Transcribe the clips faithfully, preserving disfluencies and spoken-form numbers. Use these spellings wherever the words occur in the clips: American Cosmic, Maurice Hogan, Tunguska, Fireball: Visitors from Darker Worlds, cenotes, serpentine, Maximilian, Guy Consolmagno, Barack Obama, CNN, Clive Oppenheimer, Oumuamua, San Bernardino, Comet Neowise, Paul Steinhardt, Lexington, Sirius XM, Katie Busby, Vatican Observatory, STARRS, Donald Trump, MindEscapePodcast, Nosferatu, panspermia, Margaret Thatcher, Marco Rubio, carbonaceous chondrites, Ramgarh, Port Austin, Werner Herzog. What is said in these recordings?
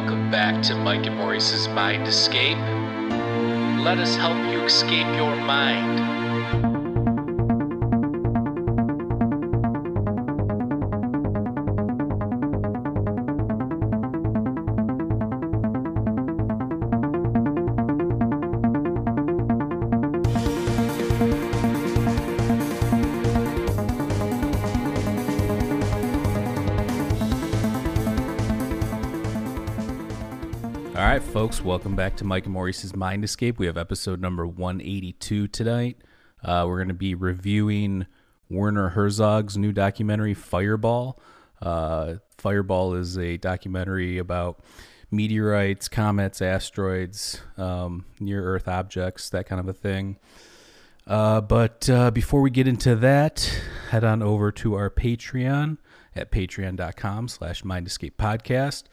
Welcome back to Mike and Maurice's Mind Escape. Let us help you escape your mind. Folks, welcome back to Mike and Maurice's Mind Escape. We have episode number one eighty-two tonight. Uh, we're going to be reviewing Werner Herzog's new documentary, Fireball. Uh, Fireball is a documentary about meteorites, comets, asteroids, um, near-Earth objects, that kind of a thing. Uh, but uh, before we get into that, head on over to our Patreon at patreon.com slash mindescapepodcast.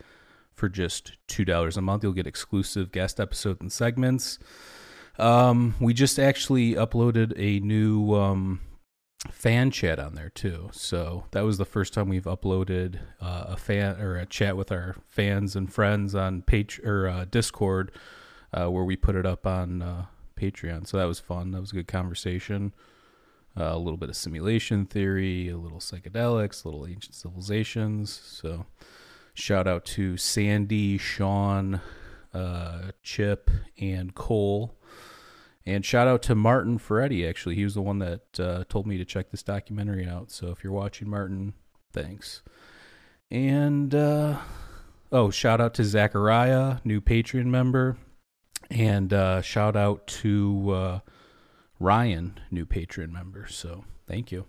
For just two dollars a month, you'll get exclusive guest episodes and segments. Um, we just actually uploaded a new um, fan chat on there, too. So that was the first time we've uploaded uh, a fan or a chat with our fans and friends on page, or uh, Discord, uh, where we put it up on uh, Patreon. So that was fun. That was a good conversation. Uh, a little bit of simulation theory, a little psychedelics, a little ancient civilizations. So... shout out to Sandy, Sean, uh, Chip, and Cole. And shout out to Martin Ferretti, actually. He was the one that uh, told me to check this documentary out. So if you're watching, Martin, thanks. And, uh, oh, shout out to Zachariah, new Patreon member. And uh, shout out to uh, Ryan, new Patreon member. So thank you.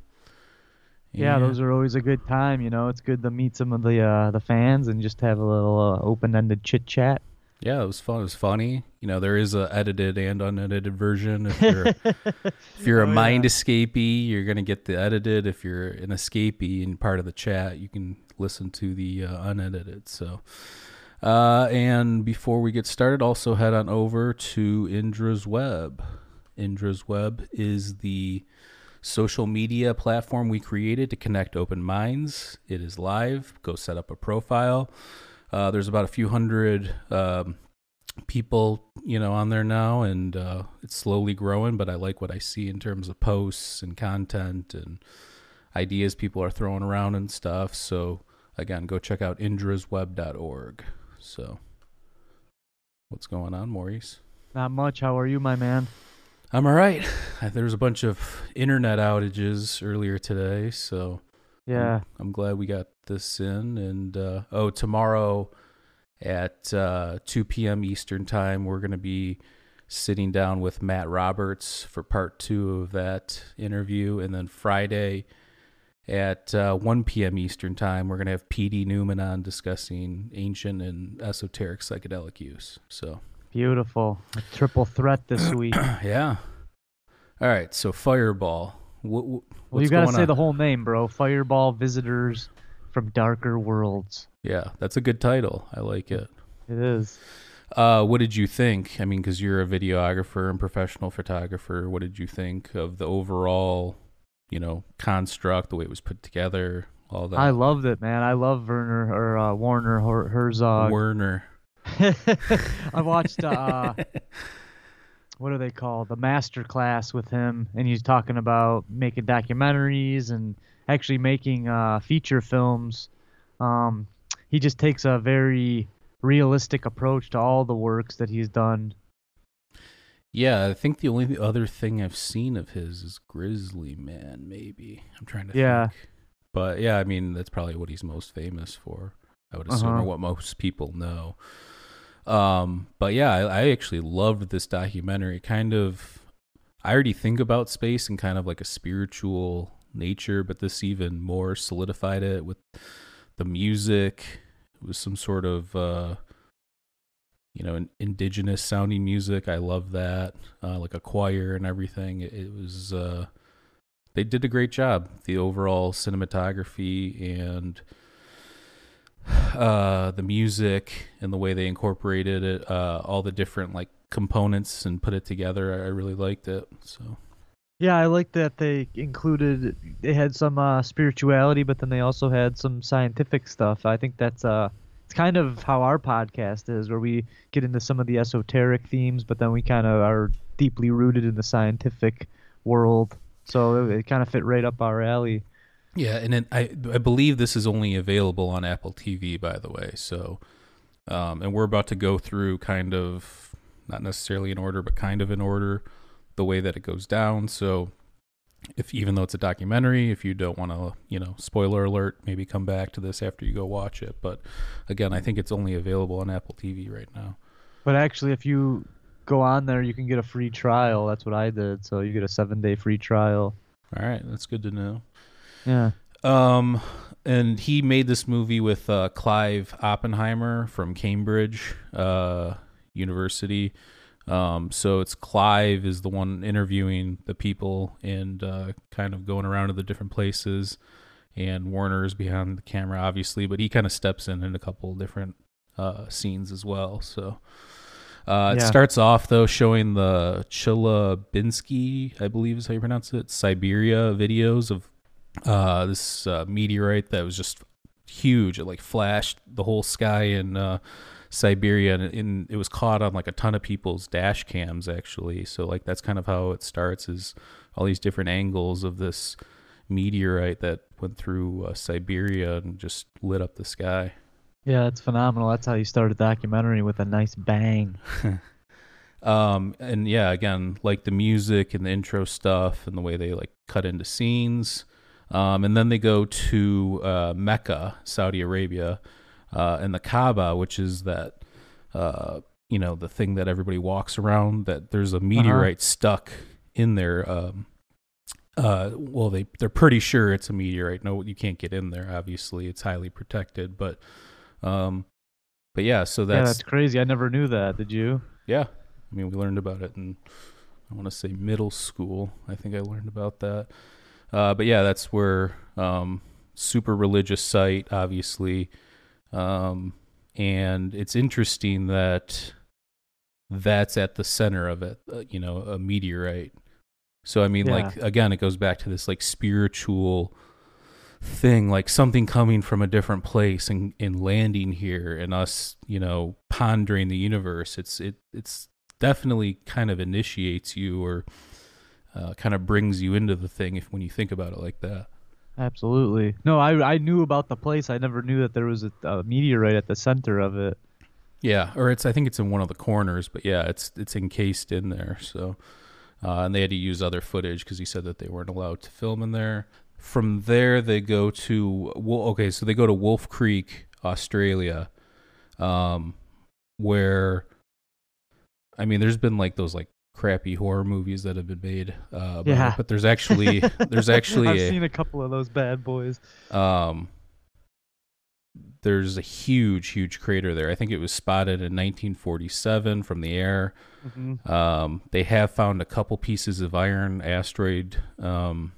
Yeah, those are always a good time, you know. It's good to meet some of the uh, the fans and just have a little uh, open-ended chit-chat. Yeah, it was fun. It was funny. You know, there is a edited and unedited version. If you're, if you're oh, a mind yeah. escapee, you're going to get the edited. If you're an escapee and part of the chat, you can listen to the uh, unedited. So, uh, and before we get started, also head on over to Indra's Web. Indra's Web is the social media platform we created to connect open minds. It is live. Go set up a profile. Uh, there's about a few hundred um, people, you know, on there now, and uh, it's slowly growing, but I like what I see in terms of posts and content and ideas people are throwing around and stuff. So, again, go check out indra's web dot org. So, what's going on, Maurice? Not much. How are you, my man? I'm all right. There was a bunch of internet outages earlier today, so yeah, I'm, I'm glad we got this in. And uh, oh, tomorrow at uh, two p.m. Eastern time, we're going to be sitting down with Matt Roberts for part two of that interview. And then Friday at uh, one p.m. Eastern time, we're going to have P D Newman on discussing ancient and esoteric psychedelic use. So. Beautiful. A triple threat this week. Yeah. All right. So Fireball. What, what's well, you got to say on? The whole name, bro. Fireball: Visitors from Darker Worlds. Yeah, that's a good title. I like it. It is. Uh, what did you think? I mean, because you're a videographer and professional photographer. What did you think of the overall, you know, construct, the way it was put together, all that? I loved it, man. I love Werner or uh, Werner Herzog. Werner. I watched uh, what are they called? The master class with him, and he's talking about making documentaries and actually making uh, feature films. Um, he just takes a very realistic approach to all the works that he's done. Yeah, I think the only other thing I've seen of his is Grizzly Man. Maybe I'm trying to yeah. think, but yeah, I mean that's probably what he's most famous for. I would assume uh-huh. or what most people know. Um, but yeah, I, I actually loved this documentary. Kind of, I already think about space and kind of like a spiritual nature, but this even more solidified it with the music. It was some sort of, uh, you know, an indigenous sounding music. I love that, uh, like a choir and everything. It, it was, uh, they did a great job. The overall cinematography and uh the music and the way they incorporated it, uh all the different like components and put it together, I really liked it. So yeah, I liked that they included, they had some uh spirituality, but then they also had some scientific stuff. I think that's uh It's kind of how our podcast is, where we get into some of the esoteric themes, but then we kind of are deeply rooted in the scientific world. So it, it kind of fit right up our alley. Yeah, and it, I I believe this is only available on Apple T V, by the way. So, um, and we're about to go through kind of, not necessarily in order, but kind of in order, the way that it goes down. So, if even though it's a documentary, if you don't want to, you know, spoiler alert, maybe come back to this after you go watch it. But again, I think it's only available on Apple T V right now. But actually, if you go on there, you can get a free trial. That's what I did. So you get a seven-day free trial. All right, that's good to know. Yeah. Um, and he made this movie with uh, Clive Oppenheimer from Cambridge uh, University. Um, so it's Clive is the one interviewing the people and uh, kind of going around to the different places. And Werner is behind the camera, obviously, but he kind of steps in in a couple of different uh, scenes as well. So uh, it yeah. starts off, though, showing the Chelyabinsk, I believe is how you pronounce it, Siberia videos of uh this uh, meteorite that was just huge. It like flashed the whole sky in uh Siberia, and, and it was caught on like a ton of people's dash cams, actually. So like that's kind of how it starts, is all these different angles of this meteorite that went through uh, Siberia and just lit up the sky. Yeah, that's phenomenal. That's how you start a documentary, with a nice bang. Um, and yeah, again, like the music and the intro stuff and the way they like cut into scenes. Um, and then they go to uh, Mecca, Saudi Arabia, uh, and the Kaaba, which is that, uh, you know, the thing that everybody walks around, that there's a meteorite uh-huh. stuck in there. Um, uh, well, they, they're pretty sure it's a meteorite. No, you can't get in there, obviously. It's highly protected. But, um, but yeah, so that's... Yeah, that's crazy. I never knew that. Did you? Yeah. I mean, we learned about it in, I want to say, middle school. I think I learned about that. Uh, but yeah, that's where, um, super religious site, obviously. Um, and it's interesting that that's at the center of it, uh, you know, a meteorite. So, I mean, yeah. like, again, it goes back to this like spiritual thing, like something coming from a different place and, and landing here, and us, you know, pondering the universe. It's, it, it's definitely kind of initiates you, or, Uh, kind of brings you into the thing if when you think about it like that. Absolutely. No, I I knew about the place. I never knew that there was a, a meteorite at the center of it. Yeah, or it's I think it's in one of the corners, but yeah, it's it's encased in there. So, uh, and they had to use other footage because he said that they weren't allowed to film in there. From there, they go to well, okay, so they go to Wolf Creek, Australia, um, where I mean, there's been like those like. crappy horror movies that have been made, uh, yeah. but, but there's actually there's actually I've a, seen a couple of those bad boys. Um, there's a huge, huge crater there. I think it was spotted in nineteen forty-seven from the air. Mm-hmm. Um, they have found a couple pieces of iron asteroid. Um,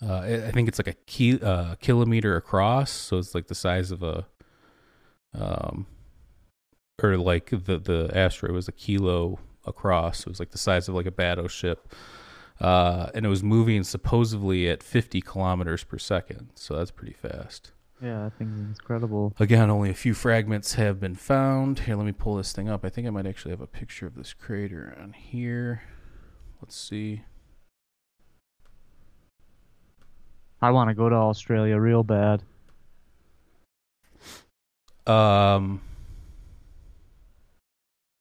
uh, I think it's like a ki- uh, kilometer across, so it's like the size of a. Um, or like the the asteroid was a kilo. Across. It was like the size of like a battleship, uh and it was moving supposedly at fifty kilometers per second, so that's pretty fast. Yeah, that thing's incredible. Again, only a few fragments have been found. Here, let me pull this thing up. I think I might actually have a picture of this crater on here. Let's see. I want to go to Australia real bad. um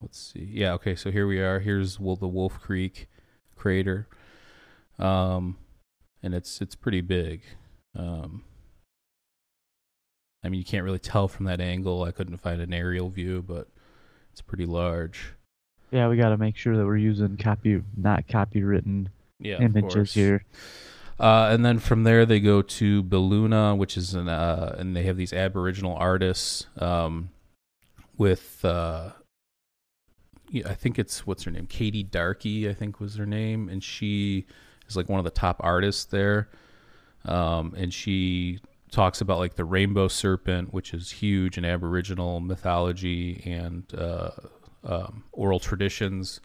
Let's see. Yeah, okay, so here we are. Here's well, the Wolf Creek crater. Um, and it's it's pretty big. Um, I mean, you can't really tell from that angle. I couldn't find an aerial view, but it's pretty large. Yeah, we got to make sure that we're using copy, not copywritten yeah, images here. Uh, and then from there, they go to Beluna, which is an, uh, and they have these Aboriginal artists um, with... Uh, I think it's, what's her name? Katie Darkey, I think was her name. And she is like one of the top artists there. Um, and she talks about like the rainbow serpent, which is huge in Aboriginal mythology and uh, um, oral traditions.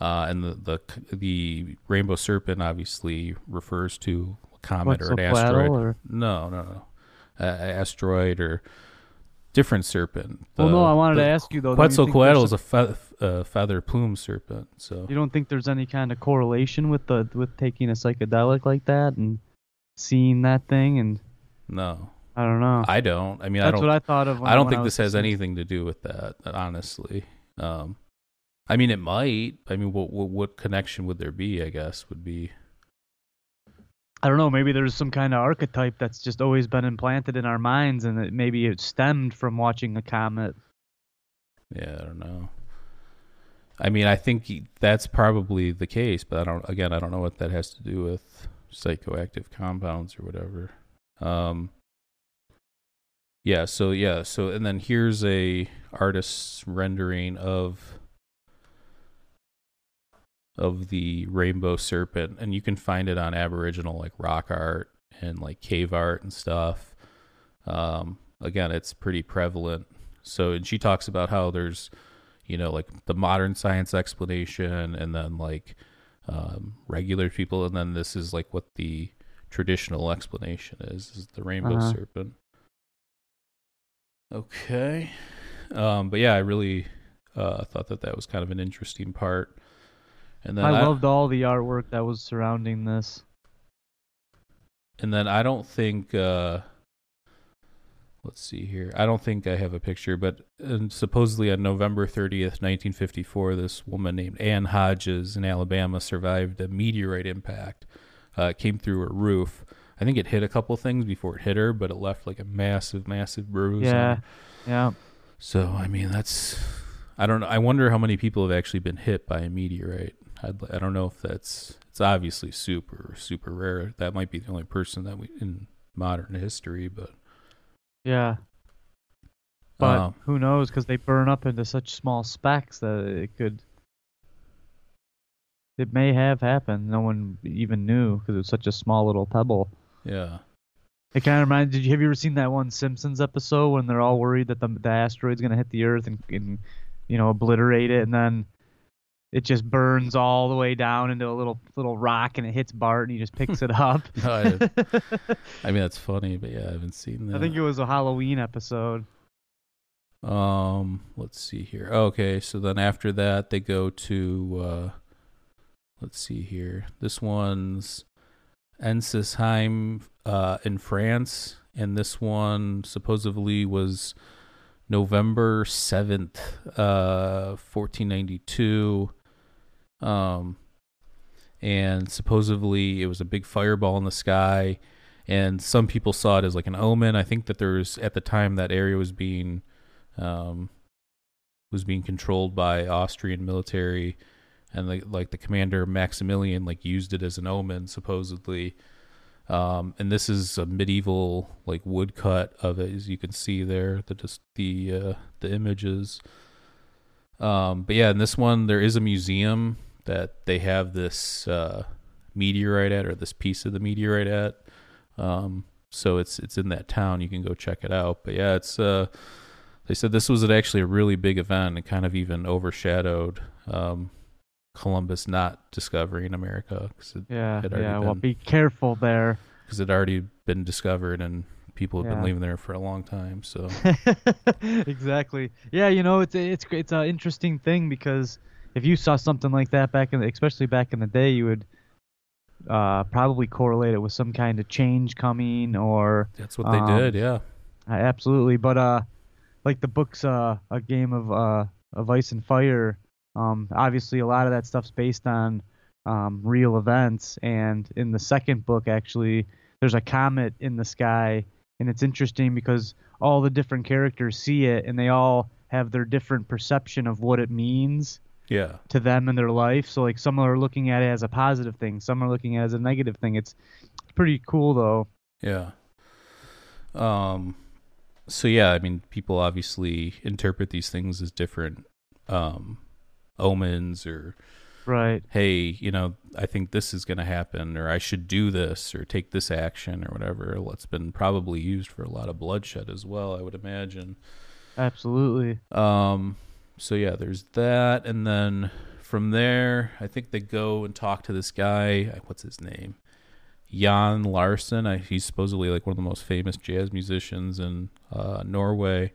Uh, and the, the the rainbow serpent obviously refers to a comet or an asteroid. Or? No, no, no. Uh, asteroid or different serpent. The, well, no, I wanted to ask you, though. Quetzalcoatl is a fe- uh, feather plume serpent. So you don't think there's any kind of correlation with the with taking a psychedelic like that and seeing that thing? And no. I don't know. I don't. I mean, That's I don't. That's what I thought of. When, I don't when think I this has listening. anything to do with that, honestly. Um, I mean, it might. I mean, what, what what connection would there be, I guess, would be... I don't know. Maybe there's some kind of archetype that's just always been implanted in our minds, and it, maybe it stemmed from watching a comet. Yeah, I don't know. I mean, I think that's probably the case, but I don't. Again, I don't know what that has to do with psychoactive compounds or whatever. Um, yeah. So yeah. So and then here's a artist's rendering of. of the rainbow serpent, and you can find it on Aboriginal like rock art and like cave art and stuff. Um, again, it's pretty prevalent. So, and she talks about how there's, you know, like the modern science explanation, and then like um, regular people, and then this is like what the traditional explanation is, is the rainbow uh-huh. serpent. Okay. Um, but yeah, I really uh, thought that that was kind of an interesting part. And then I, I loved all the artwork that was surrounding this. And then I don't think, uh, let's see here. I don't think I have a picture, but and supposedly on November thirtieth, nineteen fifty-four, this woman named Ann Hodges in Alabama survived a meteorite impact. Uh, it came through her roof. I think it hit a couple things before it hit her, but it left like a massive, massive bruise. Yeah, yeah. So, I mean, that's, I don't know. I wonder how many people have actually been hit by a meteorite. I'd, I don't know if that's, it's obviously super, super rare. That might be the only person that we, in modern history, but. Yeah. But um, who knows? Because they burn up into such small specks that it could, it may have happened. No one even knew because it was such a small little pebble. Yeah. It kind of reminds, did you, have you ever seen that one Simpsons episode when they're all worried that the, the asteroid's going to hit the Earth and, and, you know, obliterate it, and then it just burns all the way down into a little little rock, and it hits Bart, and he just picks it up. no, I, I mean, that's funny, but yeah, I haven't seen that. I think it was a Halloween episode. Um, let's see here. Okay, so then after that, they go to, uh, let's see here. This one's Ensisheim uh, in France, and this one supposedly was November seventh, uh, fourteen ninety-two, um, and supposedly it was a big fireball in the sky, and some people saw it as like an omen. I think that there was, at the time, that area was being, um, was being controlled by Austrian military, and the, like the commander Maximilian like used it as an omen, supposedly. Um, and this is a medieval like woodcut of it, as you can see there, the just the uh, the images. Um, but yeah, in this one there is a museum that they have this uh, meteorite at, or this piece of the meteorite at. Um, so it's it's in that town. You can go check it out. But yeah, it's uh, they said this was actually a really big event, and kind of even overshadowed Um, Columbus not discovering America, because it yeah, had already yeah. Been, well, be careful there, because it had already been discovered, and people have yeah. been living there for a long time. So exactly, yeah, you know, it's it's it's an interesting thing, because if you saw something like that back in, the, especially back in the day, you would uh, probably correlate it with some kind of change coming, or that's what um, they did, yeah, absolutely. But uh, like the books, uh, a game of uh, of ice and fire. Um, obviously, a lot of that stuff's based on um, real events, and in the second book, actually, there's a comet in the sky, and it's interesting because all the different characters see it, and they all have their different perception of what it means yeah. to them in their life. So, like, some are looking at it as a positive thing, some are looking at it as a negative thing. It's pretty cool, though. Yeah. Um. So, yeah, I mean, people obviously interpret these things as different Um. omens, or right, hey, you know, I think this is going to happen, or I should do this, or take this action, or whatever. It's been probably used for a lot of bloodshed as well, I would imagine. Absolutely. Um. So yeah, there's that, and then from there, I think they go and talk to this guy. What's his name? Jan Larsen. I, he's supposedly like one of the most famous jazz musicians in uh, Norway.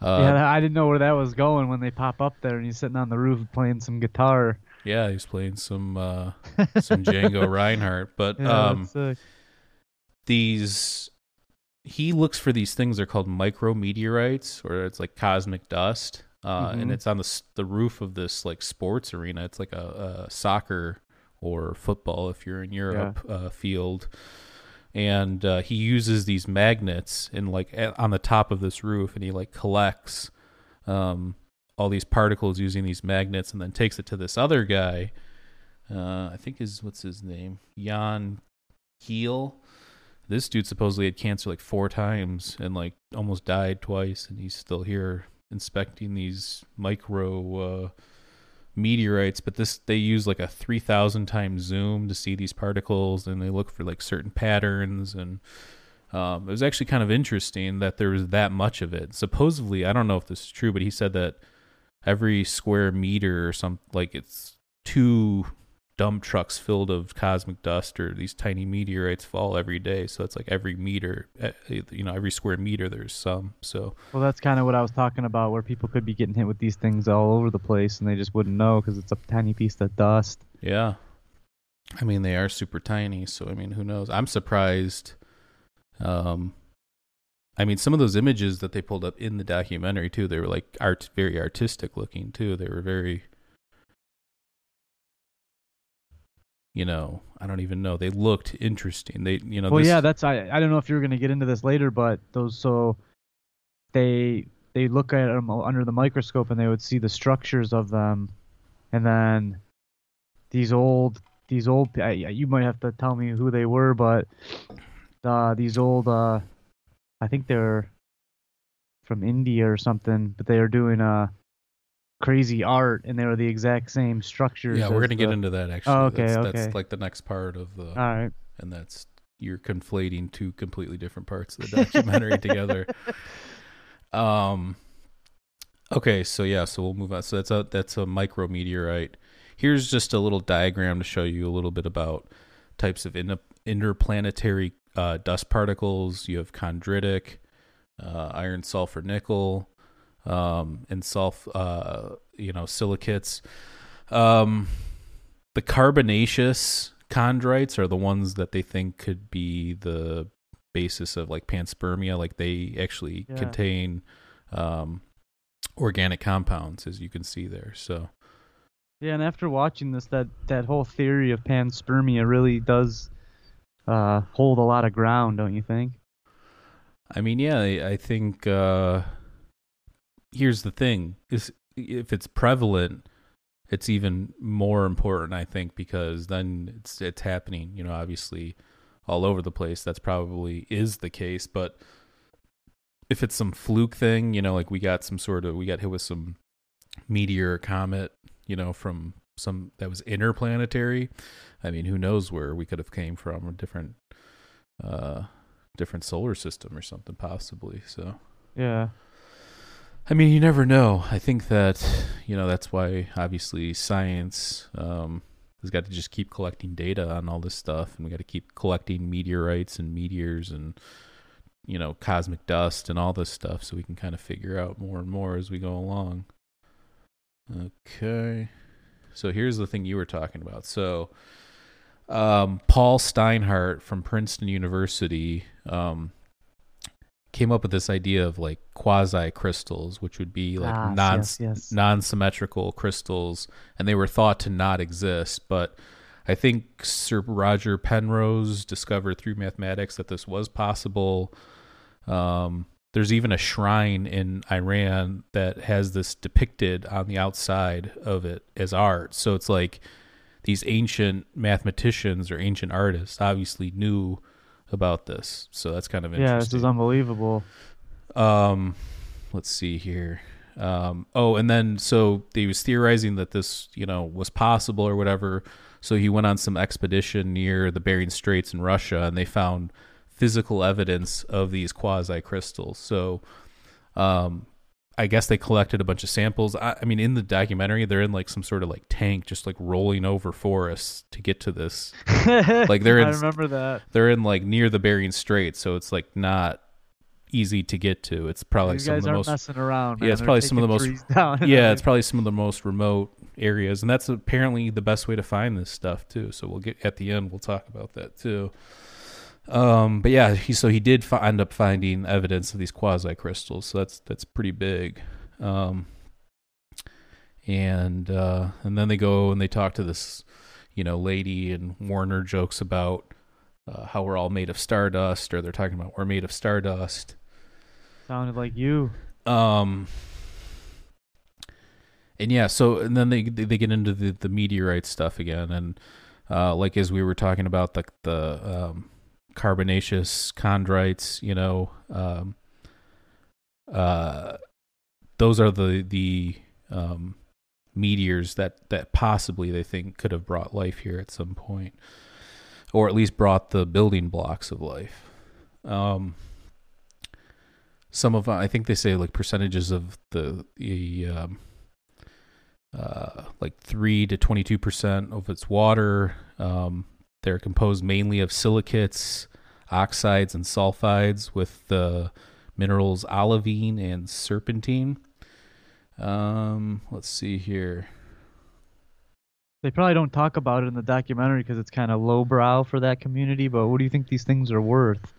Uh, yeah, I didn't know where that was going when they pop up there and he's sitting on the roof playing some guitar. Yeah, he's playing some uh, some Django Reinhardt. But yeah, um, these, he looks for these things. They're called micrometeorites, or it's like cosmic dust. Uh, mm-hmm. And it's on the the roof of this like sports arena. It's like a, a soccer or football, if you're in Europe, yeah. uh, field. And uh, he uses these magnets in like a- on the top of this roof, and he like collects um, all these particles using these magnets, and then takes it to this other guy. Uh, I think is what's his name, Jan Keel. This dude supposedly had cancer like four times and like almost died twice, and he's still here inspecting these micro uh, meteorites. But this, they use like a three thousand times zoom to see these particles, and they look for like certain patterns. And um, it was actually kind of interesting that there was that much of it. Supposedly, I don't know if this is true, but he said that every square meter or something, like it's two dump trucks filled of cosmic dust or these tiny meteorites fall every day. So it's like every meter, you know, every square meter there's some. So well, that's kind of what I was talking about, where people could be getting hit with these things all over the place and they just wouldn't know because it's a tiny piece of dust. Yeah, I mean, they are super tiny, so I mean, who knows? I'm surprised. um I mean, some of those images that they pulled up in the documentary too, they were like art, very artistic looking too. They were very, you know, I don't even know. They looked interesting. They, you know. Well, this... yeah, that's, I I don't know if you're going to get into this later, but those, so they, they look at them under the microscope and they would see the structures of them. And then these old, these old, I, you might have to tell me who they were, but uh, these old, uh, I think they're from India or something, but they are doing a, crazy art, and they were the exact same structures. Yeah, we're going to the... get into that, actually. Oh, okay, that's, okay. That's like the next part of the... All right. And that's... You're conflating two completely different parts of the documentary together. Um. Okay, so yeah, so we'll move on. So that's a, that's a micrometeorite. Here's just a little diagram to show you a little bit about types of inter- interplanetary uh, dust particles. You have chondritic, uh, iron, sulfur, nickel... Um, and sulf, uh, you know, silicates. Um, the carbonaceous chondrites are the ones that they think could be the basis of like panspermia. Like they actually yeah. contain um, organic compounds, as you can see there. So, yeah, and after watching this, that that whole theory of panspermia really does uh, hold a lot of ground, don't you think? I mean, yeah, I, I think. Uh, Here's the thing, is if it's prevalent, it's even more important, I think, because then it's it's happening, you know, obviously all over the place. That's probably is the case. But if it's some fluke thing, you know, like we got some sort of, we got hit with some meteor or comet, you know, from some that was interplanetary. I mean, who knows where we could have came from, a different, uh, different solar system or something possibly. So, yeah. I mean, you never know. I think that, you know, that's why obviously science um, has got to just keep collecting data on all this stuff, and we got to keep collecting meteorites and meteors and, you know, cosmic dust and all this stuff, so we can kind of figure out more and more as we go along. Okay. So here's the thing you were talking about. So um, Paul Steinhardt from Princeton University um came up with this idea of like quasi crystals, which would be like ah, non yes, yes. non-symmetrical crystals, and they were thought to not exist. But I think Sir Roger Penrose discovered through mathematics that this was possible. Um, there's even a shrine in Iran that has this depicted on the outside of it as art. So it's like these ancient mathematicians or ancient artists obviously knew about this, so that's kind of interesting. Yeah, this is unbelievable. Um, let's see here. Um, oh, and then so he was theorizing that this, you know, was possible or whatever. So he went on some expedition near the Bering Straits in Russia, and they found physical evidence of these quasi crystals. So, um, I guess they collected a bunch of samples. I, I mean, in the documentary, they're in like some sort of like tank, just like rolling over forests to get to this. Like they're in, I remember that. They're in like near the Bering Strait, so it's like not easy to get to. It's probably some of the most messing around. Yeah, it's probably some of the most. Yeah, it's probably some of the most remote areas, and that's apparently the best way to find this stuff too. So we'll get at the end. We'll talk about that too. Um, but yeah, he, so he did fi- end up finding evidence of these quasi crystals. So that's that's pretty big. Um, and uh, and then they go and they talk to this, you know, lady, and Werner jokes about uh, how we're all made of stardust, or they're talking about we're made of stardust. Sounded like you. Um. And yeah, so and then they they get into the, the meteorite stuff again, and uh, like as we were talking about the the um, carbonaceous chondrites, you know, um, uh, those are the the um, meteors that that possibly they think could have brought life here at some point, or at least brought the building blocks of life. Um, Some of, I think they say like percentages of the, the um, uh, like three to twenty-two percent of its water. Um, they're composed mainly of silicates, oxides, and sulfides with the minerals olivine and serpentine. Um, let's see here. They probably don't talk about it in the documentary because it's kind of lowbrow for that community, but what do you think these things are worth?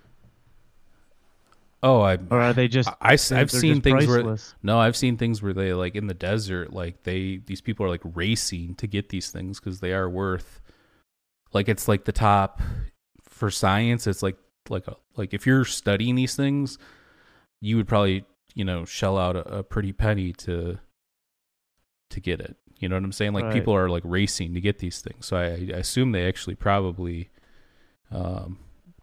Oh, I or are they just? I, I've seen just things priceless. where no, I've seen things where they like in the desert, like they these people are like racing to get these things because they are worth, like it's like the top for science. It's like like a, like if you're studying these things, you would probably you know shell out a, a pretty penny to to get it. You know what I'm saying? Like right. People are like racing to get these things. So I, I assume they actually probably. Um,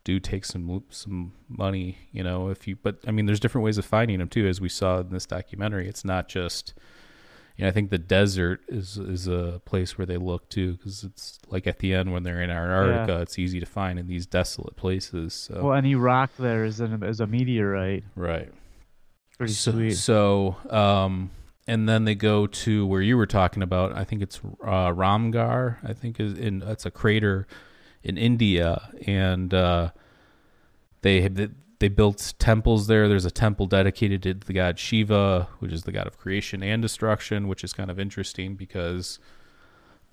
do take some some money, you know, if you, but I mean, there's different ways of finding them too, as we saw in this documentary. It's not just, you know, I think the desert is, is a place where they look to, cause it's like at the end when they're in Antarctica, yeah. It's easy to find in these desolate places. So. Well, any rock there is an, is a meteorite. Right. Pretty so, sweet. So, um, and then they go to where you were talking about, I think it's, uh, Ramgarh, I think is in, that's a crater in India, and uh, they they built temples there. There's a temple dedicated to the god Shiva, which is the god of creation and destruction, which is kind of interesting because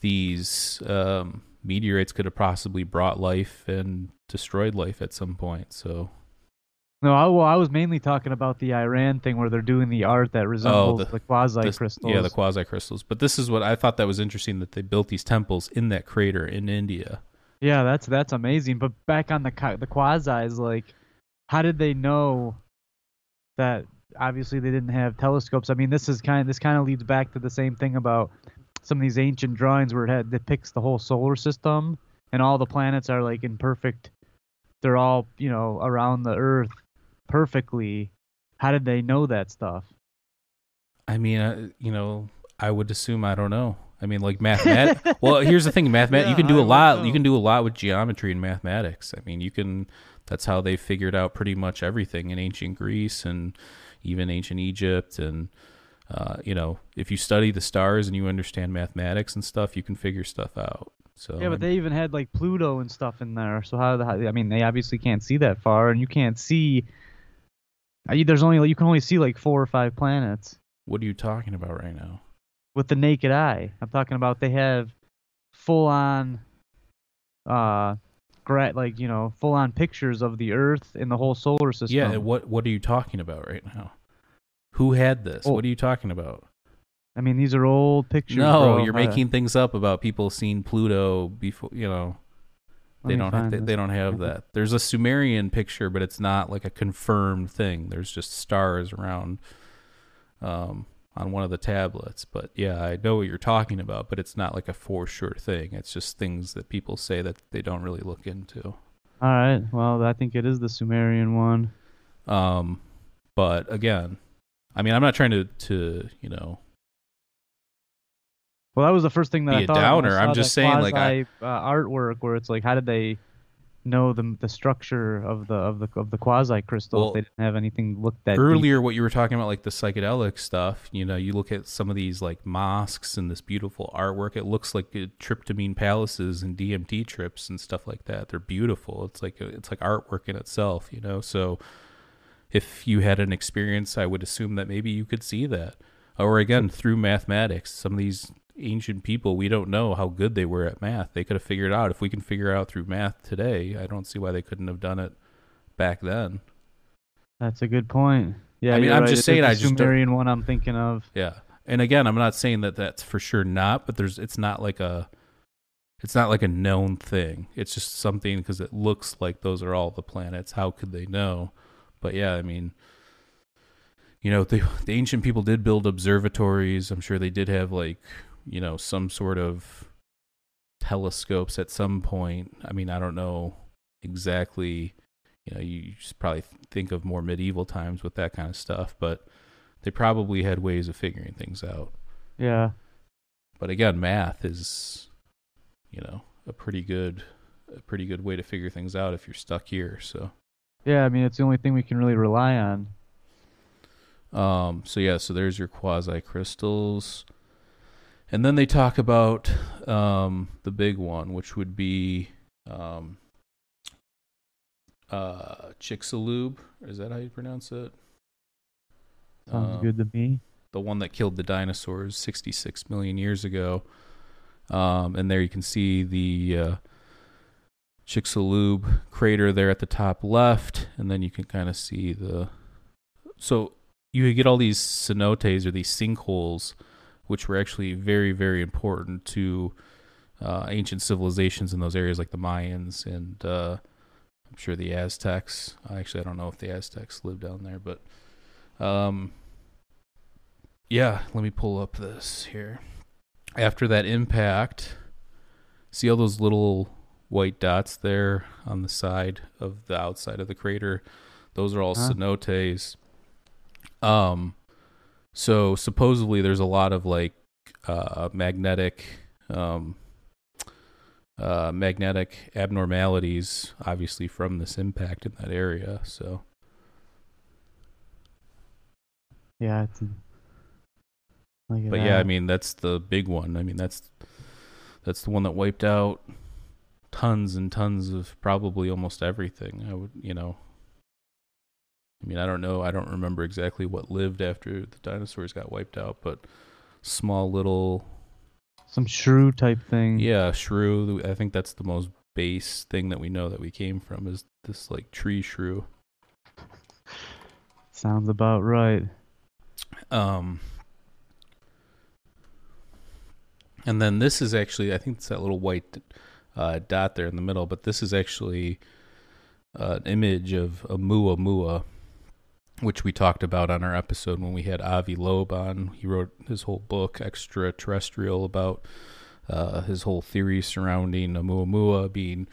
these um, meteorites could have possibly brought life and destroyed life at some point. So, no, I, well, I was mainly talking about the Iran thing where they're doing the art that resembles oh, the, the quasi-crystals. The, yeah, the quasi-crystals. But this is what I thought that was interesting, that they built these temples in that crater in India. Yeah, that's that's amazing. But back on the the quasis, like, how did they know that? Obviously, they didn't have telescopes. I mean, this is kind of, this kind of leads back to the same thing about some of these ancient drawings where it had, depicts the whole solar system and all the planets are like in perfect. They're all you know around the Earth perfectly. How did they know that stuff? I mean, uh, you know, I would assume I don't know. I mean, like mathematics. Well, here's the thing, mathematics. Yeah, you can do I a lot. Know. You can do a lot with geometry and mathematics. I mean, you can. That's how they figured out pretty much everything in ancient Greece and even ancient Egypt. And uh, you know, if you study the stars and you understand mathematics and stuff, you can figure stuff out. So yeah, but they even had like Pluto and stuff in there. So how the? How, I mean, they obviously can't see that far, and you can't see. There's only you can only see like four or five planets. What are you talking about right now? With the naked eye. I'm talking about they have full-on, uh, gra- like, you know, full-on pictures of the Earth and the whole solar system. Yeah, what what are you talking about right now? Who had this? Oh. What are you talking about? I mean, these are old pictures. No, bro. You're uh, making things up about people seeing Pluto before, you know. They don't have, they, they don't have that. There's a Sumerian picture, but it's not like a confirmed thing. There's just stars around... Um, on one of the tablets, but yeah, I know what you're talking about, but it's not like a for sure thing. It's just things that people say that they don't really look into. All right. Well, I think it is the Sumerian one. Um, but again, I mean, I'm not trying to, to, you know, well, that was the first thing that I thought. Be a downer. I'm just saying like I, uh, artwork where it's like, how did they know the the structure of the of the of the quasi crystals? Well, they didn't have anything looked at earlier. Deep. What you were talking about, like the psychedelic stuff, you know, you look at some of these like mosques and this beautiful artwork. It looks like tryptamine palaces and D M T trips and stuff like that. They're beautiful. It's like it's like artwork in itself, you know. So if you had an experience, I would assume that maybe you could see that. Or again, through mathematics, some of these ancient people, we don't know how good they were at math. They could have figured out. If we can figure out through math today, I don't see why they couldn't have done it back then. That's a good point. Yeah, I mean, I'm right. just saying. I just Sumerian one I'm thinking of. Yeah, and again, I'm not saying that that's for sure not, but there's it's not like a, it's not like a known thing. It's just something because it looks like those are all the planets. How could they know? But yeah, I mean, you know, the the ancient people did build observatories. I'm sure they did have like, you know, some sort of telescopes at some point. I mean, I don't know exactly. You know, you just probably think of more medieval times with that kind of stuff, but they probably had ways of figuring things out. Yeah. But again, math is, you know, a pretty good, a pretty good way to figure things out if you're stuck here. So. Yeah, I mean, it's the only thing we can really rely on. Um, so, yeah, so there's your quasi-crystals. And then they talk about um, the big one, which would be um, uh, Chicxulub. Is that how you pronounce it? Sounds um, good to me. The one that killed the dinosaurs sixty-six million years ago. Um, and there you can see the... Uh, Chicxulub crater there at the top left, and then you can kind of see the... So you get all these cenotes or these sinkholes, which were actually very, very important to uh, ancient civilizations in those areas like the Mayans and uh, I'm sure the Aztecs. Actually, I don't know if the Aztecs lived down there, but... Um, yeah, let me pull up this here. After that impact, see all those little... white dots there on the side of the outside of the crater. Those are all huh. cenotes. Um, so supposedly there's a lot of like uh, magnetic, um, uh, magnetic abnormalities, obviously from this impact in that area. So yeah, it's, like but that. yeah, I mean that's the big one. I mean that's that's the one that wiped out tons and tons of probably almost everything. I would, you know, I mean, I don't know. I don't remember exactly what lived after the dinosaurs got wiped out, but small little... Some shrew type thing. Yeah, shrew. I think that's the most base thing that we know that we came from is this, like, tree shrew. Sounds about right. Um... And then this is actually, I think it's that little white... Uh, dot there in the middle, but this is actually uh, an image of Oumuamua, which we talked about on our episode when we had Avi Loeb on. He wrote his whole book, Extraterrestrial, about uh, his whole theory surrounding Oumuamua being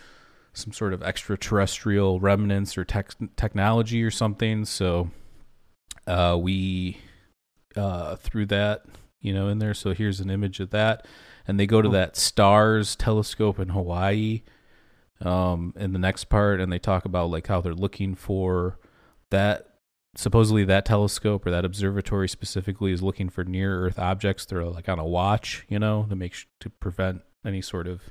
some sort of extraterrestrial remnants or tech- technology or something. So uh, we uh, threw that, you know, in there. So here's an image of that. And they go to that STARRS telescope in Hawaii um, in the next part, and they talk about like how they're looking for that. Supposedly that telescope or that observatory specifically is looking for near-Earth objects. They're like on a watch, you know, to make sh- to prevent any sort of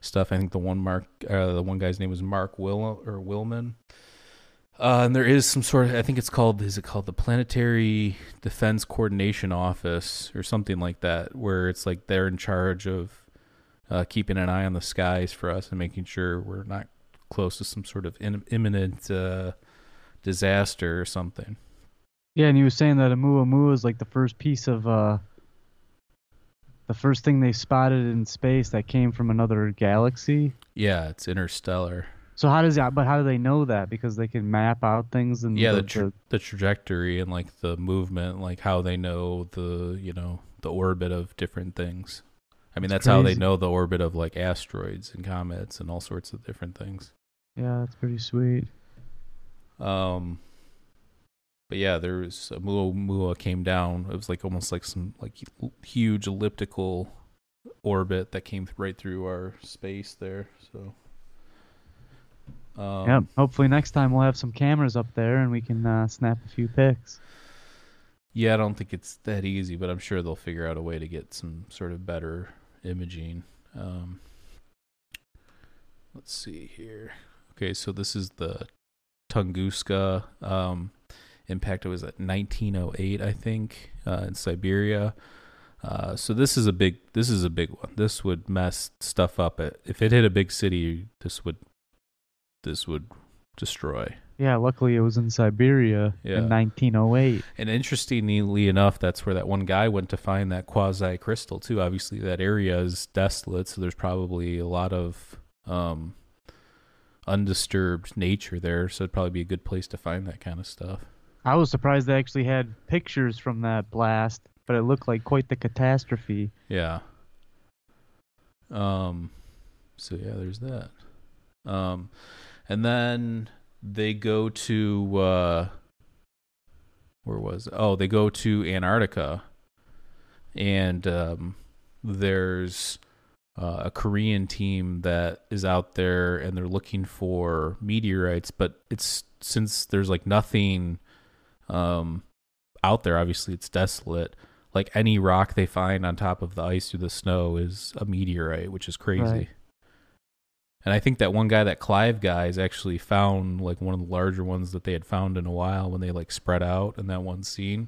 stuff. I think the one Mark, uh, the one guy's name was Mark Will or Wilman. Uh, and there is some sort of, I think it's called, is it called the Planetary Defense Coordination Office or something like that, where it's like they're in charge of uh, keeping an eye on the skies for us and making sure we're not close to some sort of in, imminent uh, disaster or something. Yeah, and he was saying that Oumuamua is like the first piece of, uh, the first thing they spotted in space that came from another galaxy. Yeah, it's interstellar. So how does that, but how do they know that? Because they can map out things and yeah, the, the, tra- the trajectory and like the movement, like how they know the, you know, the orbit of different things. I mean, that's crazy. How they know the orbit of like asteroids and comets and all sorts of different things. Yeah, that's pretty sweet. Um, but yeah, there was Oumuamua came down. It was like almost like some like huge elliptical orbit that came right through our space there. So. Um, yeah, hopefully next time we'll have some cameras up there and we can uh, snap a few pics. Yeah, I don't think it's that easy, but I'm sure they'll figure out a way to get some sort of better imaging. Um, let's see here. Okay, so this is the Tunguska. Um, impact. It was at nineteen oh eight, I think, uh, in Siberia. Uh, so this is a big, this is a big one. This would mess stuff up. If it hit a big city, this would, this would destroy. Yeah, luckily it was in Siberia yeah. in nineteen oh eight. And interestingly enough, that's where that one guy went to find that quasi-crystal, too. Obviously, that area is desolate, so there's probably a lot of um, undisturbed nature there, so it'd probably be a good place to find that kind of stuff. I was surprised they actually had pictures from that blast, but it looked like quite the catastrophe. Yeah. Um. So, yeah, there's that. Um, and then... They go to, uh, where was it? Oh, they go to Antarctica, and um, there's uh, a Korean team that is out there, and they're looking for meteorites, but it's, since there's like nothing um, out there, obviously it's desolate, like any rock they find on top of the ice or the snow is a meteorite, which is crazy. Right. And I think that one guy, that Clive guys, actually found like one of the larger ones that they had found in a while when they like spread out in that one scene.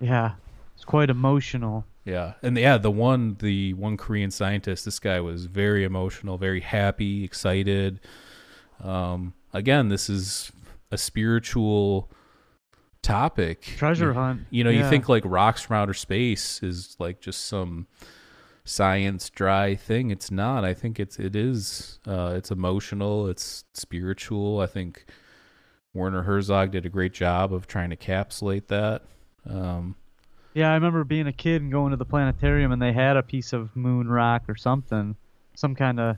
Yeah, it's quite emotional. Yeah, and yeah, the one, the one Korean scientist, this guy was very emotional, very happy, excited. Um, again, this is a spiritual topic. Treasure you, hunt. You know, yeah. You think like rocks from outer space is like just some science dry thing. It's not. I think it's it is uh it's emotional, it's spiritual. I think Werner Herzog did a great job of trying to encapsulate that. Um yeah, I remember being a kid and going to the planetarium, and they had a piece of moon rock or something, some kind of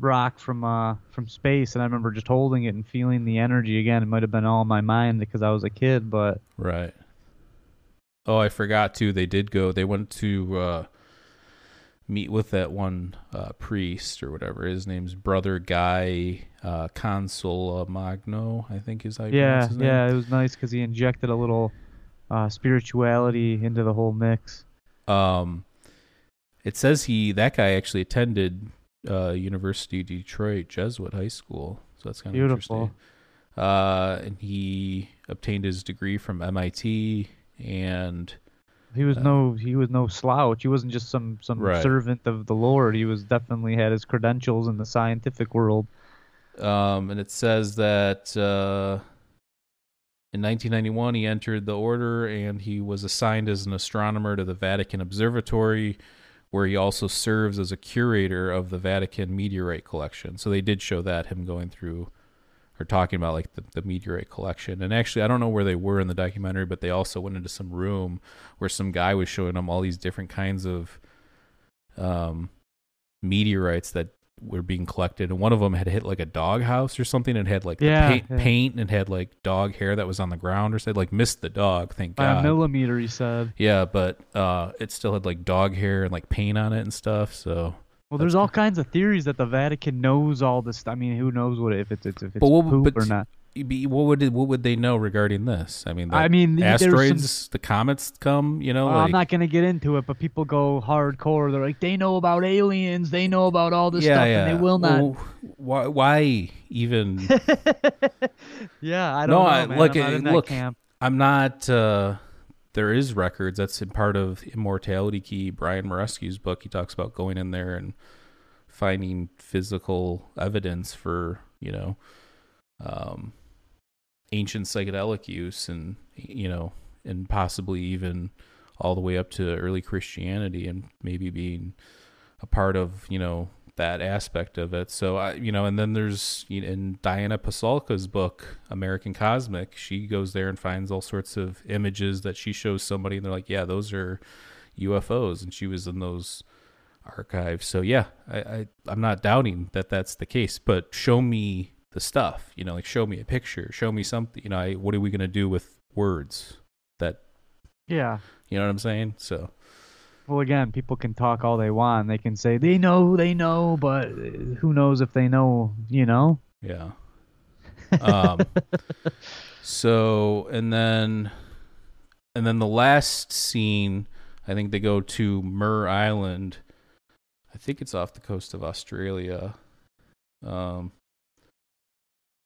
rock from uh from space, and I remember just holding it and feeling the energy. Again, it might have been all in my mind because I was a kid, but right. Oh, I forgot too, they did go, they went to uh meet with that one uh, priest or whatever. His name's Brother Guy uh, Consolmagno, I think is how you yeah, pronounce his name. Yeah, it was nice because he injected a little uh, spirituality into the whole mix. Um, it says he that guy actually attended uh, University of Detroit Jesuit High School, so that's kind of interesting. Uh, and he obtained his degree from M I T. And he was uh, no he was no slouch. He wasn't just some, some right. servant of the Lord. He was definitely had his credentials in the scientific world. Um, and it says that uh, in nineteen ninety-one he entered the order, and he was assigned as an astronomer to the Vatican Observatory, where he also serves as a curator of the Vatican meteorite collection. So they did show that, him going through... Or talking about like the, the meteorite collection. And actually, I don't know where they were in the documentary, but they also went into some room where some guy was showing them all these different kinds of um, meteorites that were being collected. And one of them had hit like a dog house or something. It had like yeah, the paint, yeah. paint and had like dog hair that was on the ground or said like missed the dog. Thank By God. A millimeter, he said. Yeah, but uh, it still had like dog hair and like paint on it and stuff. So. Well, there's all kinds of theories that the Vatican knows all this. I mean, who knows what if it's if it's but what, poop but or not? What would it, what would they know regarding this? I mean, the I mean, asteroids, some, the comets come. You know, uh, like, I'm not going to get into it, but people go hardcore. They're like, they know about aliens, they know about all this yeah, stuff, yeah. and they will not. Well, why, why even? yeah, I don't no, know. I, man. Look, I'm not in that look, camp. I'm not. Uh, There is records. That's in part of Immortality Key, Brian Marescu's book. He talks about going in there and finding physical evidence for, you know, um, ancient psychedelic use and, you know, and possibly even all the way up to early Christianity and maybe being a part of, you know, that aspect of it. So, I, you know, and then there's you know, in Diana Pasolka's book, American Cosmic, she goes there and finds all sorts of images that she shows somebody and they're like, yeah, those are U F Os. And she was in those archives. So yeah, I, I, I'm not doubting that that's the case, but show me the stuff, you know, like show me a picture, show me something, you know, I, what are we going to do with words that, yeah, you know what I'm saying? So. Well, again, people can talk all they want. They can say they know, they know, but who knows if they know, you know? Yeah. Um, so, and then, and then the last scene, I think they go to Murr Island. I think it's off the coast of Australia. Um,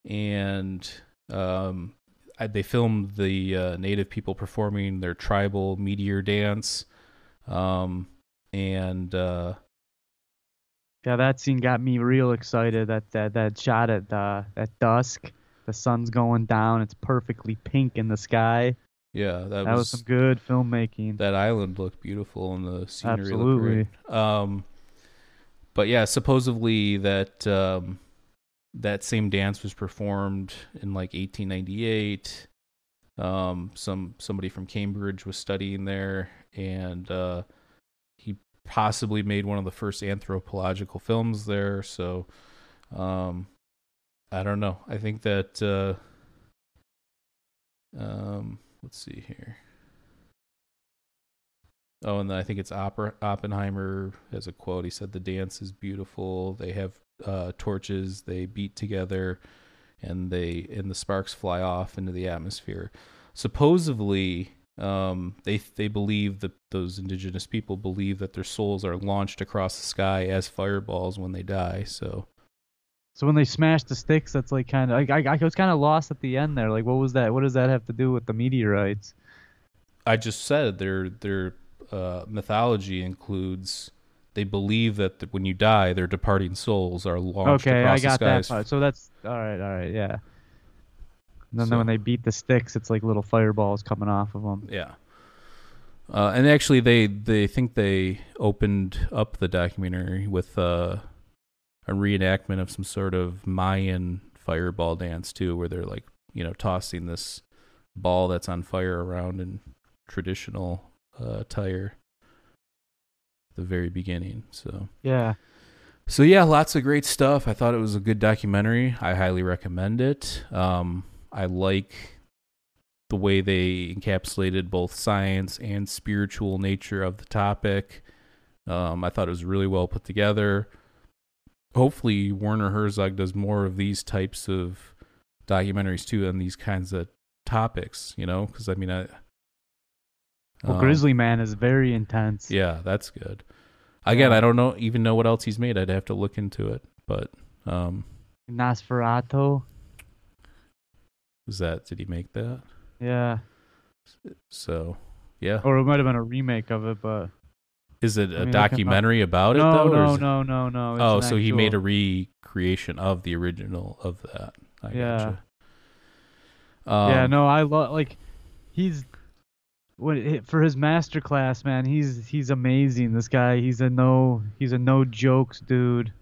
and um, they filmed the uh, native people performing their tribal meteor dance. Um, and uh, yeah, that scene got me real excited. That that, that shot at uh, at dusk, the sun's going down. It's perfectly pink in the sky. Yeah, that, that was, was some good filmmaking. That island looked beautiful, and the scenery Absolutely. looked great. Um, but yeah, supposedly that um, that same dance was performed in like eighteen ninety-eight. Um, some somebody from Cambridge was studying there, and uh, he possibly made one of the first anthropological films there. So um, I don't know. I think that. Uh, um, Let's see here. Oh, and then I think it's Oppen- Oppenheimer has a quote. He said, "The dance is beautiful. They have uh, torches. They beat together, and they and the sparks fly off into the atmosphere." Supposedly, um, they they believe that those indigenous people believe that their souls are launched across the sky as fireballs when they die. So. So when they smash the sticks, that's like kind of. I, I, I was kind of lost at the end there. Like, what was that? What does that have to do with the meteorites? I just said their their uh, mythology includes. They believe that the, when you die, their departing souls are launched okay, across I got the skies. That part. So that's all right. All right, yeah. And then, so, then when they beat the sticks, it's like little fireballs coming off of them. Yeah. Uh, and actually, they they think they opened up the documentary with. Uh, A reenactment of some sort of Mayan fireball dance too, where they're like, you know, tossing this ball that's on fire around in traditional uh, attire. At the very beginning, so yeah, so yeah, lots of great stuff. I thought it was a good documentary. I highly recommend it. Um, I like the way they encapsulated both science and spiritual nature of the topic. Um, I thought it was really well put together. Hopefully Werner Herzog does more of these types of documentaries too, on these kinds of topics, you know, because I mean, I. Well, um, Grizzly Man is very intense. Yeah, that's good. Again, I don't know, even know what else he's made. I'd have to look into it, but. Um, Nosferatu. Was that? Did he make that? Yeah. So, yeah. Or it might have been a remake of it, but. Is it a I mean, documentary about it, no, though? No, or is no, it... no, no, no. Oh, so actual... he made a recreation of the original of that. I yeah. Gotcha. Um, yeah, no, I love, like, he's, what for his masterclass, man, he's he's amazing, this guy. He's a no, he's a no jokes dude.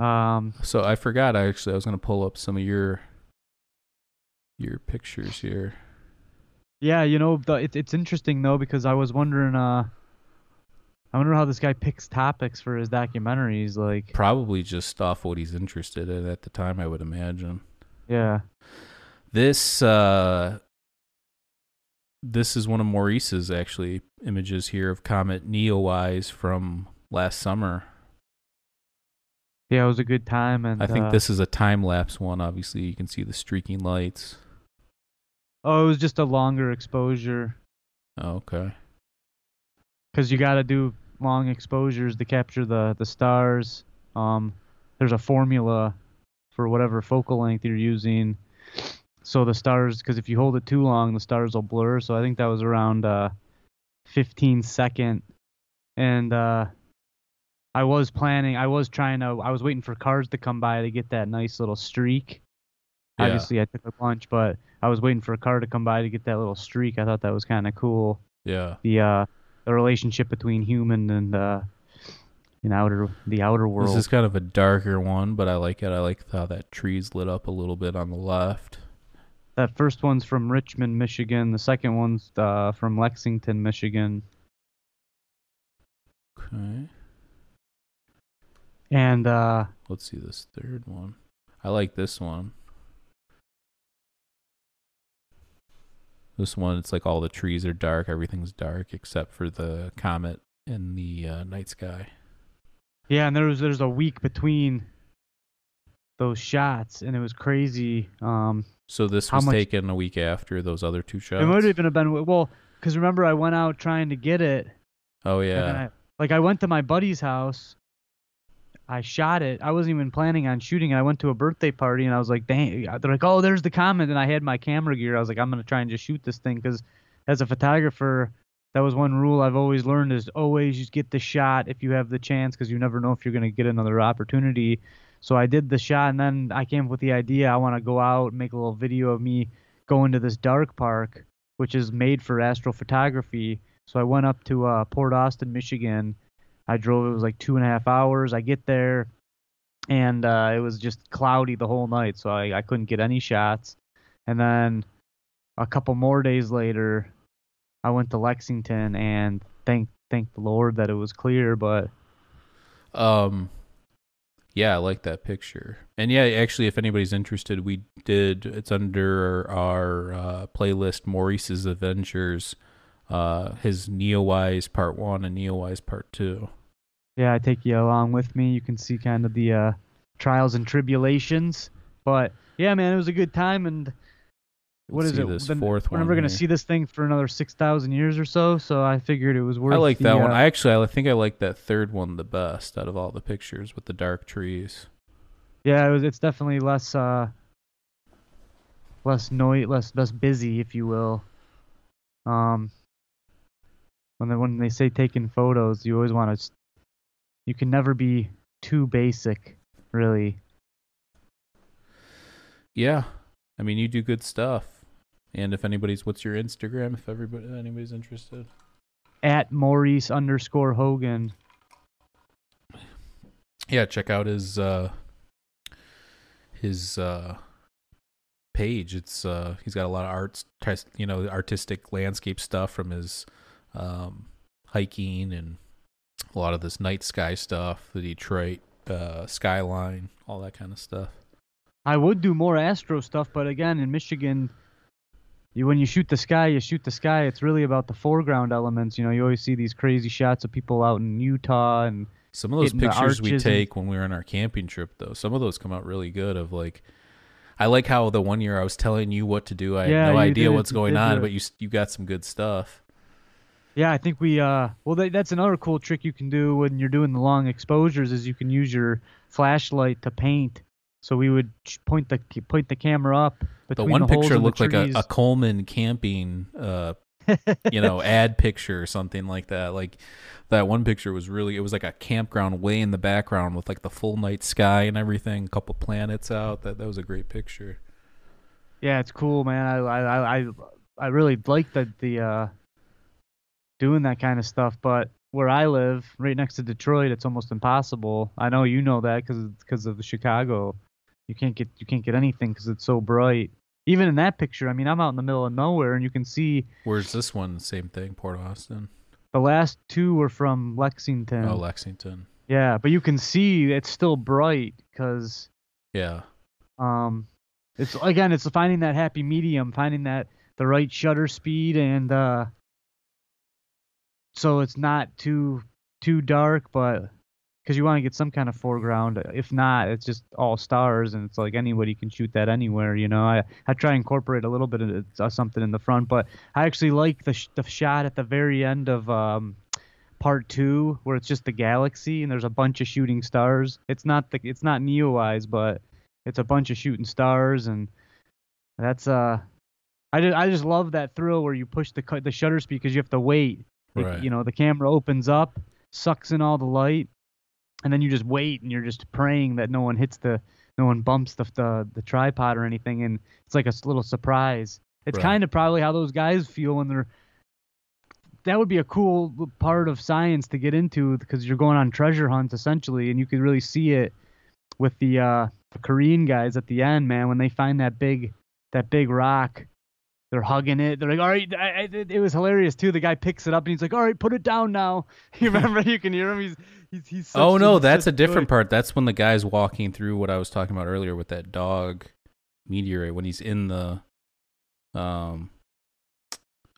Um. So I forgot, I actually, I was going to pull up some of your, your pictures here. Yeah, you know, the, it, it's interesting, though, because I was wondering, uh, I wonder how this guy picks topics for his documentaries. Like probably just off what he's interested in at the time, I would imagine. Yeah. This uh, this is one of Maurice's actually images here of Comet Neowise from last summer. Yeah, it was a good time, and I think uh, this is a time lapse one. Obviously, you can see the streaking lights. Oh, it was just a longer exposure. Oh, okay. Because you got to do long exposures to capture the, the stars. Um, there's a formula for whatever focal length you're using. So the stars, because if you hold it too long, the stars will blur. So I think that was around uh, fifteen second. And uh, I was planning, I was trying to, I was waiting for cars to come by to get that nice little streak. Yeah. Obviously, I took a bunch, but I was waiting for a car to come by to get that little streak. I thought that was kind of cool. Yeah. The, uh, the relationship between human and uh, in outer the outer world. This is kind of a darker one, but I like it. I like how that tree's lit up a little bit on the left. That first one's from Richmond, Michigan. The second one's uh, from Lexington, Michigan. Okay. And uh, let's see this third one. I like this one. This one, it's like all the trees are dark. Everything's dark except for the comet and the uh, night sky. Yeah, and there was there's a week between those shots, and it was crazy. Um, so this was much, taken a week after those other two shots? It might even have been, well, because remember I went out trying to get it. Oh, yeah. I, like I went to my buddy's house, I shot it. I wasn't even planning on shooting. I went to a birthday party, and I was like, dang. They're like, oh, there's the comet. And I had my camera gear. I was like, I'm going to try and just shoot this thing, because as a photographer, that was one rule I've always learned, is always just get the shot if you have the chance, because you never know if you're going to get another opportunity. So I did the shot, and then I came up with the idea. I want to go out and make a little video of me going to this dark park, which is made for astrophotography. So I went up to uh, Port Austin, Michigan. I drove, it was like two and a half hours. I get there, and uh, it was just cloudy the whole night, so I, I couldn't get any shots. And then a couple more days later, I went to Lexington, and thank thank the Lord that it was clear. But um, yeah, I like that picture. And yeah, actually, if anybody's interested, we did, it's under our uh, playlist, Maurice's Avengers, uh, his Neowise Part One and Neowise Part Two. Yeah, I take you along with me. You can see kind of the uh, trials and tribulations. But yeah, man, it was a good time. And what is it? This then, fourth we're never going to see this thing for another six thousand years or so. So I figured it was worth it. I like the, that one. Uh, I actually, I think I like that third one the best out of all the pictures with the dark trees. Yeah, it was, it's definitely less, uh, less noise, less, less busy, if you will. Um, when they, when they say taking photos, you always want to. St- You can never be too basic, really. Yeah. I mean, you do good stuff. And if anybody's, what's your Instagram, if everybody, anybody's interested? At Maurice underscore Hogan. Yeah, check out his uh, his uh, page. It's uh, he's got a lot of arts, you know, artistic landscape stuff from his um, hiking and a lot of this night sky stuff, the Detroit uh, skyline, all that kind of stuff. I would do more astro stuff, but again, in Michigan, you, when you shoot the sky, you shoot the sky. It's really about the foreground elements. You know, you always see these crazy shots of people out in Utah and some of those pictures we take and... when we were on our camping trip, though. Some of those come out really good. Of like, I like how the one year I was telling you what to do. I yeah, had no idea did, what's going did, on, did. But you you got some good stuff. Yeah, I think we, uh, well, th- that's another cool trick you can do when you're doing the long exposures, is you can use your flashlight to paint. So we would point the point the camera up. The one the picture looked like a, a Coleman camping, uh, you know, ad picture or something like that. Like that one picture was really, it was like a campground way in the background with like the full night sky and everything, a couple planets out. That that was a great picture. Yeah, it's cool, man. I I I, I really like the the. Uh, doing that kind of stuff, but where I live, right next to Detroit, it's almost impossible. I know you know that because because of Chicago, you can't get you can't get anything because it's so bright. Even in that picture, I mean, I'm out in the middle of nowhere, and you can see. Where's this one? Same thing, Port Austin. The last two were from Lexington. Oh, Lexington. Yeah, but you can see it's still bright because. Yeah. Um, it's again, it's finding that happy medium, finding that the right shutter speed and. Uh, So it's not too too dark, but because you want to get some kind of foreground. If not, it's just all stars, and it's like anybody can shoot that anywhere. You know, I, I try to incorporate a little bit of uh, something in the front, but I actually like the sh- the shot at the very end of um, part two where it's just the galaxy and there's a bunch of shooting stars. It's not the it's not Neowise, but it's a bunch of shooting stars, and that's uh, I just I just love that thrill where you push the the shutter speed because you have to wait. Right. You know, the camera opens up, sucks in all the light, and then you just wait and you're just praying that no one hits the, no one bumps the the, the tripod or anything, and it's like a little surprise. It's right. Kind of probably how those guys feel when they're. That would be a cool part of science to get into because you're going on treasure hunts essentially, and you can really see it with the, uh, the Korean guys at the end, man, when they find that big that big rock. They're hugging it. They're like, all right. I, I, it was hilarious, too. The guy picks it up, and he's like, all right, put it down now. You remember? You can hear him. He's he's. he's such, oh, no, he's that's a different good. Part. That's when the guy's walking through what I was talking about earlier with that dog meteorite, when he's in the... um.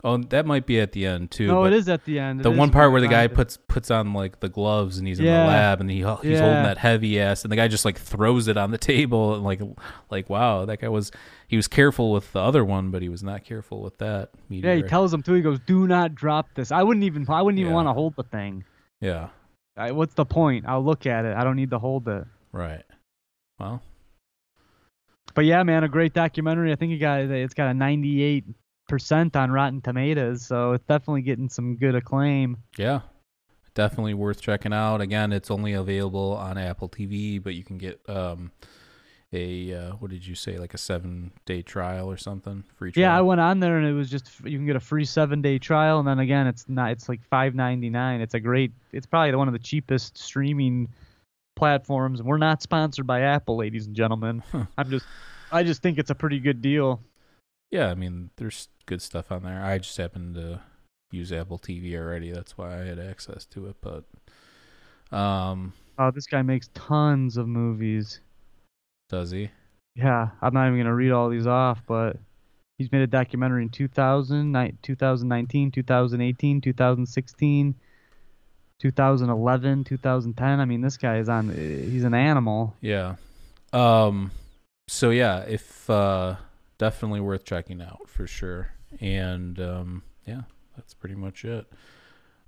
Oh, that might be at the end, too. No, it is at the end. It the one part where the guy it. puts puts on, like, the gloves, and he's yeah. in the lab, and he he's yeah. holding that heavy ass, and the guy just, like, throws it on the table, and, like, like wow, that guy was... He was careful with the other one, but he was not careful with that meteorite. Yeah, he tells him, too. He goes, do not drop this. I wouldn't even I wouldn't even yeah. want to hold the thing. Yeah. I, what's the point? I'll look at it. I don't need to hold it. Right. Well. But yeah, man, a great documentary. I think it got it's got a ninety-eight percent on Rotten Tomatoes, so it's definitely getting some good acclaim. Yeah. Definitely worth checking out. Again, it's only available on Apple T V, but you can get um a uh, what did you say, like a seven-day trial or something? Free trial. Yeah, I went on there and it was just you can get a free seven-day trial, and then again, it's not it's like five ninety-nine. It's a great it's probably one of the cheapest streaming platforms, and we're not sponsored by Apple, ladies and gentlemen. Huh. I'm just I just think it's a pretty good deal. Yeah, I mean, there's good stuff on there. I just happen to use Apple T V already. That's why I had access to it. But, um, oh, this guy makes tons of movies. Does he? Yeah, I'm not even gonna read all these off, but he's made a documentary in two thousand, two thousand nineteen, two thousand eighteen, two thousand sixteen, two thousand eleven, two thousand ten. I mean, this guy is on. He's an animal. Yeah. Um. So yeah, if uh, definitely worth checking out for sure. And um, yeah. That's pretty much it.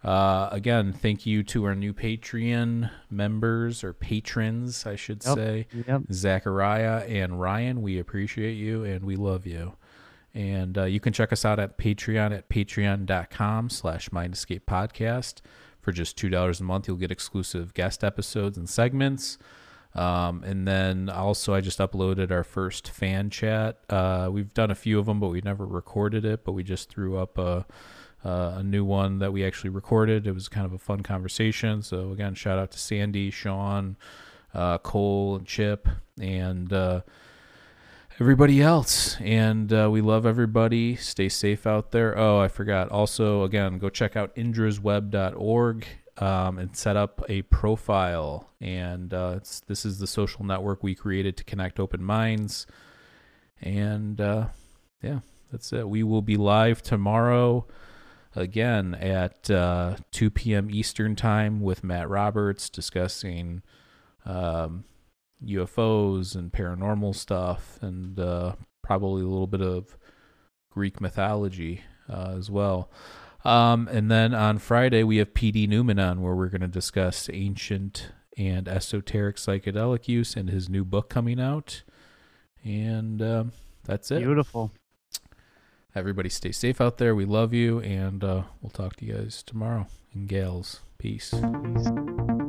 Uh, again, thank you to our new Patreon members, or patrons, I should yep, say, yep. Zachariah and Ryan. We appreciate you and we love you. And uh, you can check us out at Patreon at patreon.com slash MindEscapePodcast. For just two dollars a month, you'll get exclusive guest episodes and segments. Um, and then also I just uploaded our first fan chat. Uh, we've done a few of them, but we never recorded it, but we just threw up a... Uh, a new one that we actually recorded. It was kind of a fun conversation. So again, shout out to Sandy, Sean, uh, Cole, and Chip, and uh, everybody else. And uh, we love everybody. Stay safe out there. Oh, I forgot. Also, again, go check out indras web dot org um, and set up a profile. And uh, it's, this is the social network we created to connect open minds. And uh, yeah, that's it. We will be live tomorrow. Again, at uh, two p.m. Eastern time with Matt Roberts discussing um, U F Os and paranormal stuff, and uh, probably a little bit of Greek mythology uh, as well. Um, and then on Friday, we have P D Newman on, where we're going to discuss ancient and esoteric psychedelic use and his new book coming out. And um, that's it. Beautiful. Everybody stay safe out there. We love you, and uh, we'll talk to you guys tomorrow. And gals, peace. Peace.